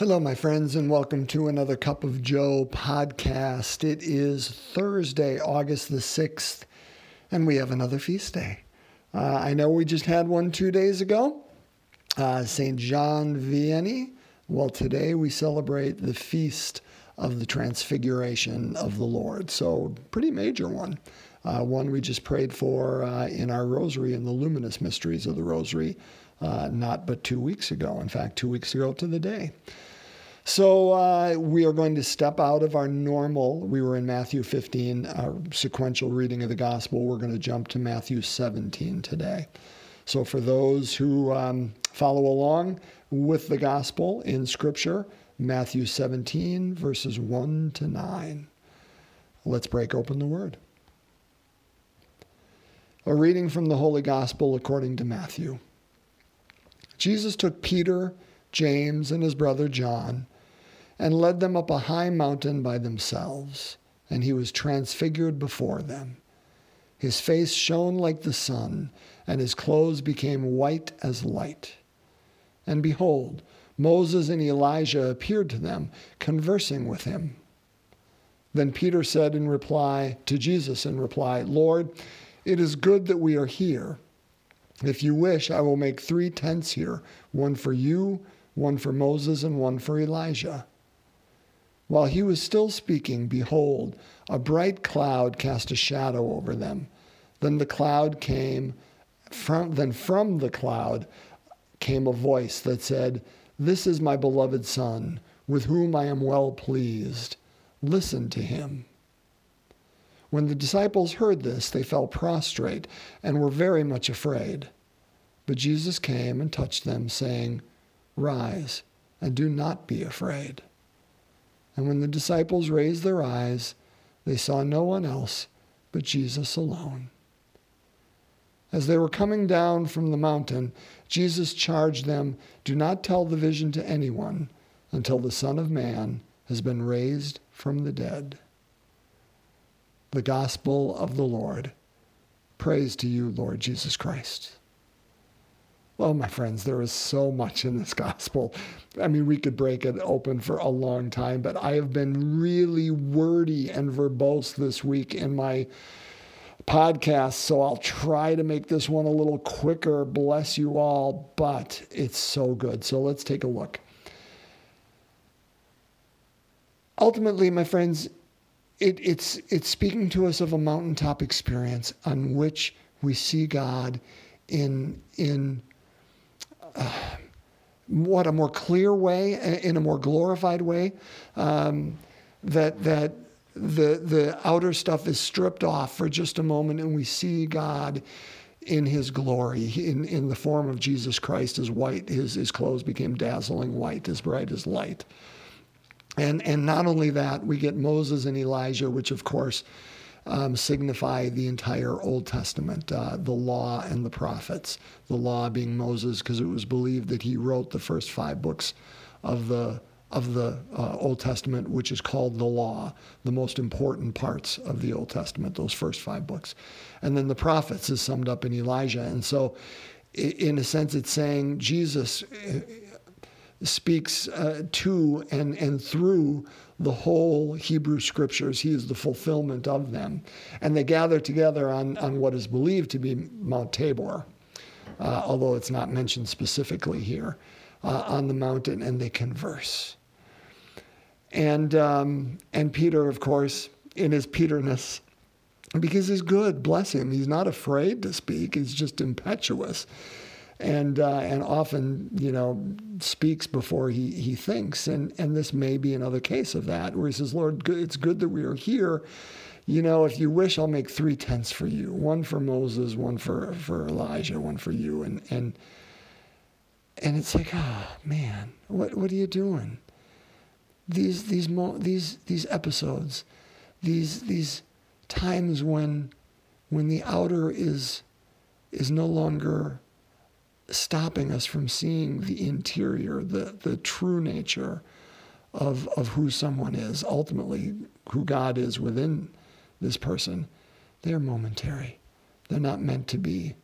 Hello, my friends, and welcome to another Cup of Joe podcast. It is Thursday, August the 6th, and we have another feast day. I know we just had one 2 days ago, St. John Vianney. Well, today we celebrate the Feast of the Transfiguration of the Lord, so pretty major one. One we just prayed for in our rosary, in the luminous mysteries of the rosary, not but 2 weeks ago. In fact, 2 weeks ago to the day. So we are going to step out of our normal. We were in Matthew 15, our sequential reading of the gospel. We're going to jump to Matthew 17 today. So for those who follow along with the gospel in Scripture, Matthew 17, verses 1 to 9. Let's break open the Word. A reading from the Holy Gospel according to Matthew. Jesus took Peter, James, and his brother John, and led them up a high mountain by themselves, and he was transfigured before them. His face shone like the sun, and his clothes became white as light. And behold, Moses and Elijah appeared to them, conversing with him. Then Peter said in reply to Jesus, Lord, it is good that we are here. If you wish, I will make three tents here, one for you, one for Moses, and one for Elijah. While he was still speaking, behold, a bright cloud cast a shadow over them. Then the cloud came, from the cloud came a voice that said, "This is my beloved Son, with whom I am well pleased. Listen to him." When the disciples heard this, they fell prostrate and were very much afraid. But Jesus came and touched them, saying, "Rise, and do not be afraid." And when the disciples raised their eyes, they saw no one else but Jesus alone. As they were coming down from the mountain, Jesus charged them, "Do not tell the vision to anyone until the Son of Man has been raised from the dead." The gospel of the Lord. Praise to you, Lord Jesus Christ. Well, my friends, there is so much in this gospel. I mean, we could break it open for a long time, but I have been really wordy and verbose this week in my podcast, so I'll try to make this one a little quicker. Bless you all, but it's so good. So let's take a look. Ultimately, my friends, It's speaking to us of a mountaintop experience on which we see God in what a more clear way, in a more glorified way, that the outer stuff is stripped off for just a moment, and we see God in his glory, in the form of Jesus Christ as white. His clothes became dazzling white, as bright as light. And not only that, we get Moses and Elijah, which, of course, signify the entire Old Testament, the law and the prophets, the law being Moses, because it was believed that he wrote the first 5 books of the Old Testament, which is called the law, the most important parts of the Old Testament, those first 5 books. And then the prophets is summed up in Elijah. And so, in a sense, it's saying Jesus speaks to and through the whole Hebrew Scriptures. He is the fulfillment of them. And they gather together on what is believed to be Mount Tabor, although it's not mentioned specifically here, on the mountain, and they converse. And Peter, of course, in his Peterness, because he's good, bless him, he's not afraid to speak, he's just impetuous. And often, speaks before he thinks. And this may be another case of that, where he says, "Lord, it's good that we are here. If you wish, I'll make three tents for you. One for Moses, one for Elijah, one for you." And it's like, oh, man, what are you doing? These episodes, these times when the outer is no longer stopping us from seeing the interior, the true nature of who someone is, ultimately who God is within this person. They're momentary. They're not meant to be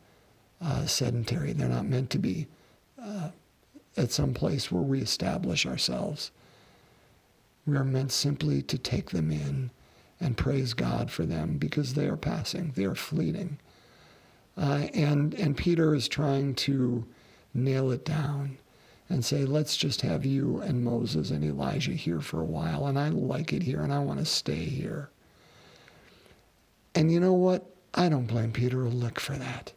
sedentary. They're not meant to be at some place where we establish ourselves. We are meant simply to take them in and praise God for them, because they are passing, they are fleeting. And Peter is trying to nail it down and say, let's just have you and Moses and Elijah here for a while, and I like it here, and I want to stay here. And you know what? I don't blame Peter a lick for that,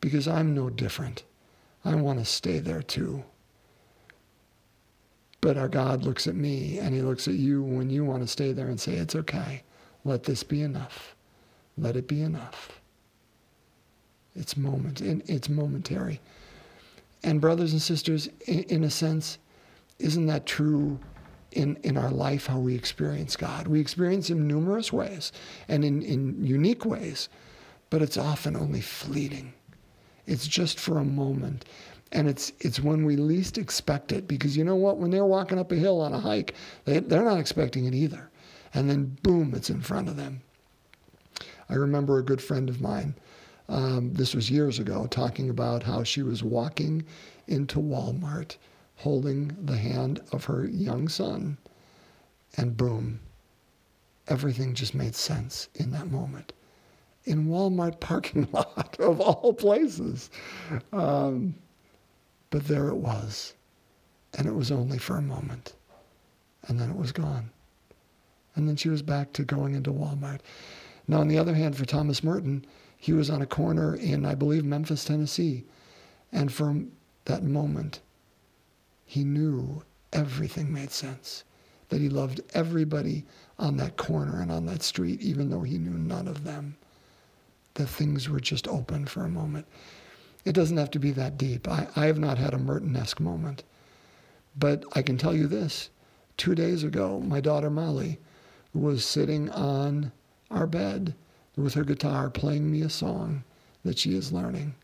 because I'm no different. I want to stay there too. But our God looks at me, and he looks at you when you want to stay there and say, it's okay. Let this be enough. Let it be enough. It's moment, it's momentary. And brothers and sisters, in a sense, isn't that true in our life, how we experience God? We experience him numerous ways and in unique ways, but it's often only fleeting. It's just for a moment. And it's when we least expect it, because you know what? When they're walking up a hill on a hike, they're not expecting it either. And then, boom, it's in front of them. I remember a good friend of mine, this was years ago, talking about how she was walking into Walmart holding the hand of her young son. And boom, everything just made sense in that moment. In Walmart parking lot, of all places. But there it was, and it was only for a moment, and then it was gone. And then she was back to going into Walmart. Now, on the other hand, for Thomas Merton, he was on a corner in, I believe, Memphis, Tennessee, and from that moment, he knew everything made sense, that he loved everybody on that corner and on that street, even though he knew none of them, that things were just open for a moment. It doesn't have to be that deep. I have not had a Merton-esque moment. But I can tell you this. 2 days ago, my daughter Molly was sitting on our bed with her guitar playing me a song that she is learning.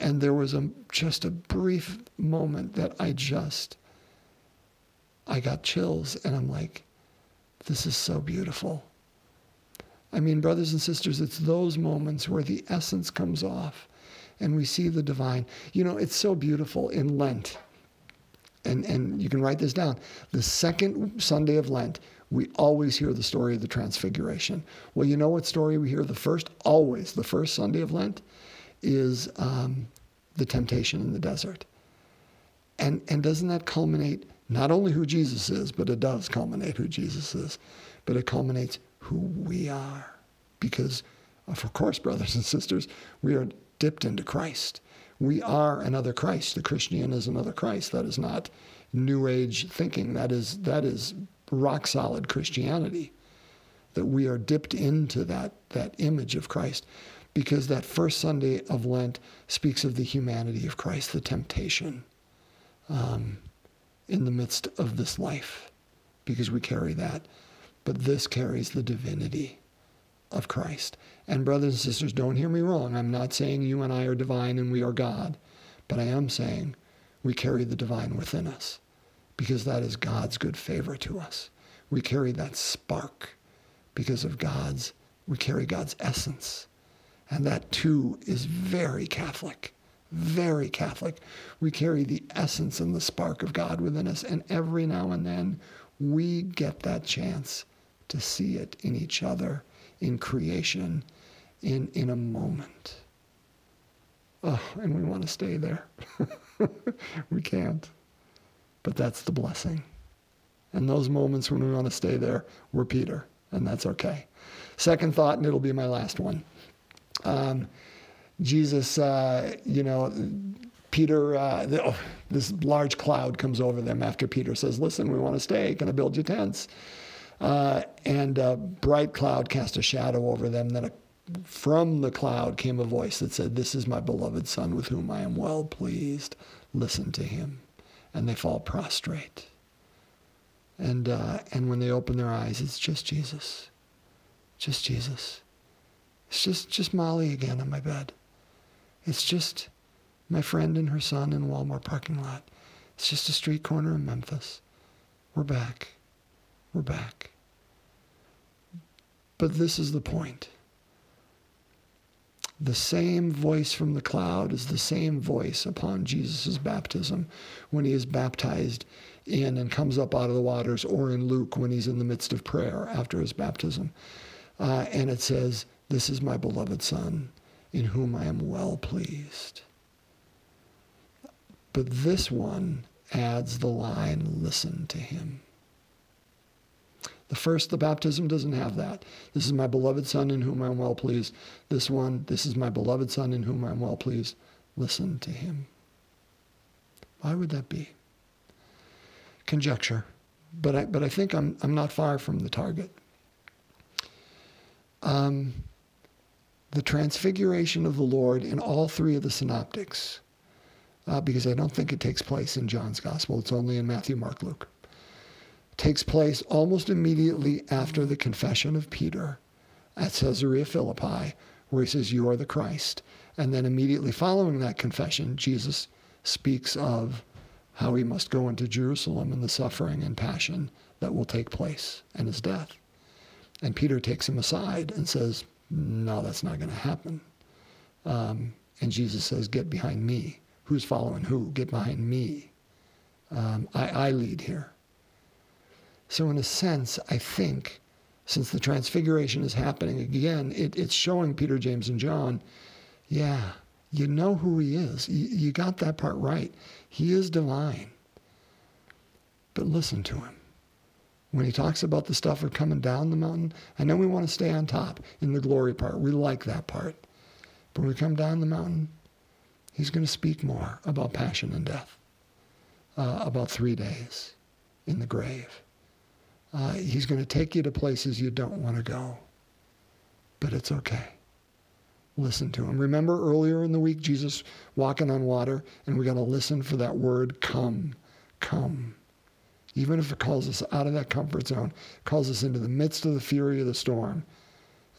And there was just a brief moment that I got chills, and I'm like, this is so beautiful. I mean, brothers and sisters, it's those moments where the essence comes off and we see the divine. You know, it's so beautiful in Lent. And you can write this down. The second Sunday of Lent, we always hear the story of the Transfiguration. Well, you know what story we hear the first Sunday of Lent is the temptation in the desert. And doesn't that culminate not only who Jesus is, but it does culminate who Jesus is, but it culminates who we are. Because, of course, brothers and sisters, we are dipped into Christ. We are another Christ. The Christian is another Christ. That is not New Age thinking. That is rock solid Christianity, that we are dipped into that image of Christ, because that first Sunday of Lent speaks of the humanity of Christ, the temptation in the midst of this life, because we carry that. But this carries the divinity of Christ. And brothers and sisters, don't hear me wrong. I'm not saying you and I are divine and we are God, but I am saying we carry the divine within us, because that is God's good favor to us. We carry that spark because of we carry God's essence. And that too is very Catholic, very Catholic. We carry the essence and the spark of God within us, and every now and then we get that chance to see it in each other, in creation, in a moment. Oh, and we want to stay there. We can't. But that's the blessing. And those moments when we want to stay there, we're Peter, and that's okay. Second thought, and it'll be my last one. Jesus, Peter, this large cloud comes over them after Peter says, listen, we want to stay. Can I build you tents? And a bright cloud cast a shadow over them. Then from the cloud came a voice that said, this is my beloved son with whom I am well pleased. Listen to him. And they fall prostrate. And when they open their eyes, it's just Jesus. Just Jesus. It's just Molly again on my bed. It's just my friend and her son in a Walmart parking lot. It's just a street corner in Memphis. We're back. We're back. But this is the point. The same voice from the cloud is the same voice upon Jesus' baptism when he is baptized in and comes up out of the waters, or in Luke when he's in the midst of prayer after his baptism. And it says, "This is my beloved Son, in whom I am well pleased." But this one adds the line, "Listen to him." The baptism doesn't have that. This is my beloved Son in whom I'm well pleased. This one, this is my beloved Son in whom I'm well pleased. Listen to him. Why would that be? Conjecture. But I think I'm not far from the target. The transfiguration of the Lord in all three of the synoptics, because I don't think it takes place in John's gospel. It's only in Matthew, Mark, Luke. Takes place almost immediately after the confession of Peter at Caesarea Philippi, where he says, "You are the Christ." And then immediately following that confession, Jesus speaks of how he must go into Jerusalem and the suffering and passion that will take place and his death. And Peter takes him aside and says, "No, that's not going to happen." And Jesus says, "Get behind me." Who's following who? Get behind me. I lead here. So in a sense, I think, since the transfiguration is happening again, it's showing Peter, James, and John, yeah, you know who he is. You got that part right. He is divine. But listen to him. When he talks about the stuff of coming down the mountain, I know we want to stay on top in the glory part. We like that part. But when we come down the mountain, he's going to speak more about passion and death, about 3 days in the grave. He's going to take you to places you don't want to go, but it's okay. Listen to him. Remember earlier in the week, Jesus walking on water, and we got to listen for that word, "Come, come." Even if it calls us out of that comfort zone, calls us into the midst of the fury of the storm,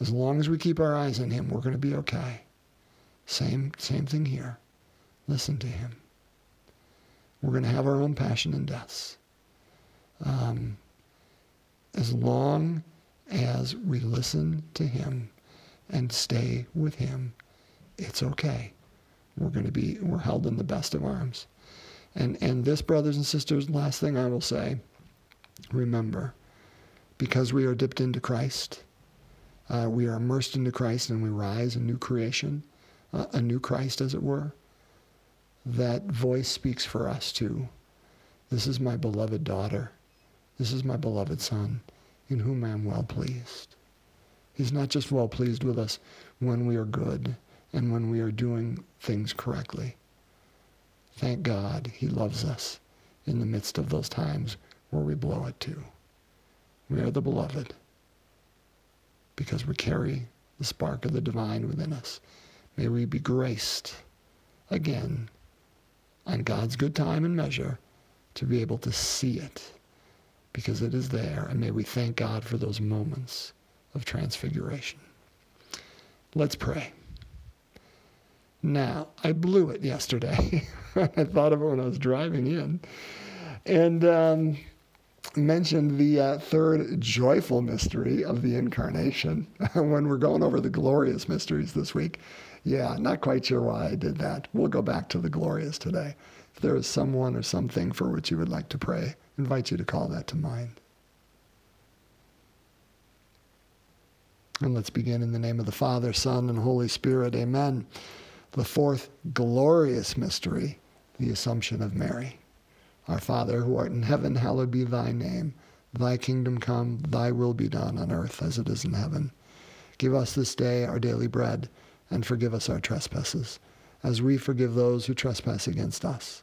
as long as we keep our eyes on him, we're going to be okay. Same thing here. Listen to him. We're going to have our own passion and deaths. As long as we listen to him and stay with him, it's okay. We're held in the best of arms. And this, brothers and sisters, last thing I will say, remember, because we are dipped into Christ, we are immersed into Christ, and we rise a new creation, a new Christ, as it were, that voice speaks for us too. "This is my beloved daughter. This is my beloved Son, in whom I am well pleased." He's not just well pleased with us when we are good and when we are doing things correctly. Thank God he loves us in the midst of those times where we blow it too. We are the beloved because we carry the spark of the divine within us. May we be graced again on God's good time and measure to be able to see it, because it is there, and may we thank God for those moments of transfiguration. Let's pray. Now, I blew it yesterday. I thought of it when I was driving in, and mentioned the third joyful mystery of the Incarnation when we're going over the glorious mysteries this week. Yeah, not quite sure why I did that. We'll go back to the glorious today. If there is someone or something for which you would like to pray, I invite you to call that to mind. And let's begin in the name of the Father, Son, and Holy Spirit. Amen. The fourth glorious mystery, the Assumption of Mary. Our Father, who art in heaven, hallowed be thy name. Thy kingdom come, thy will be done on earth as it is in heaven. Give us this day our daily bread, and forgive us our trespasses, as we forgive those who trespass against us.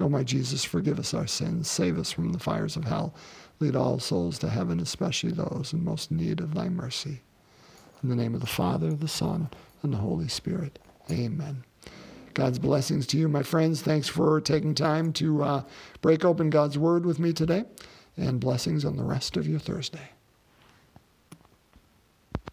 O my Jesus, forgive us our sins, save us from the fires of hell, lead all souls to heaven, especially those in most need of thy mercy. In the name of the Father, the Son, and the Holy Spirit. Amen. God's blessings to you, my friends. Thanks for taking time to break open God's Word with me today, and blessings on the rest of your Thursday.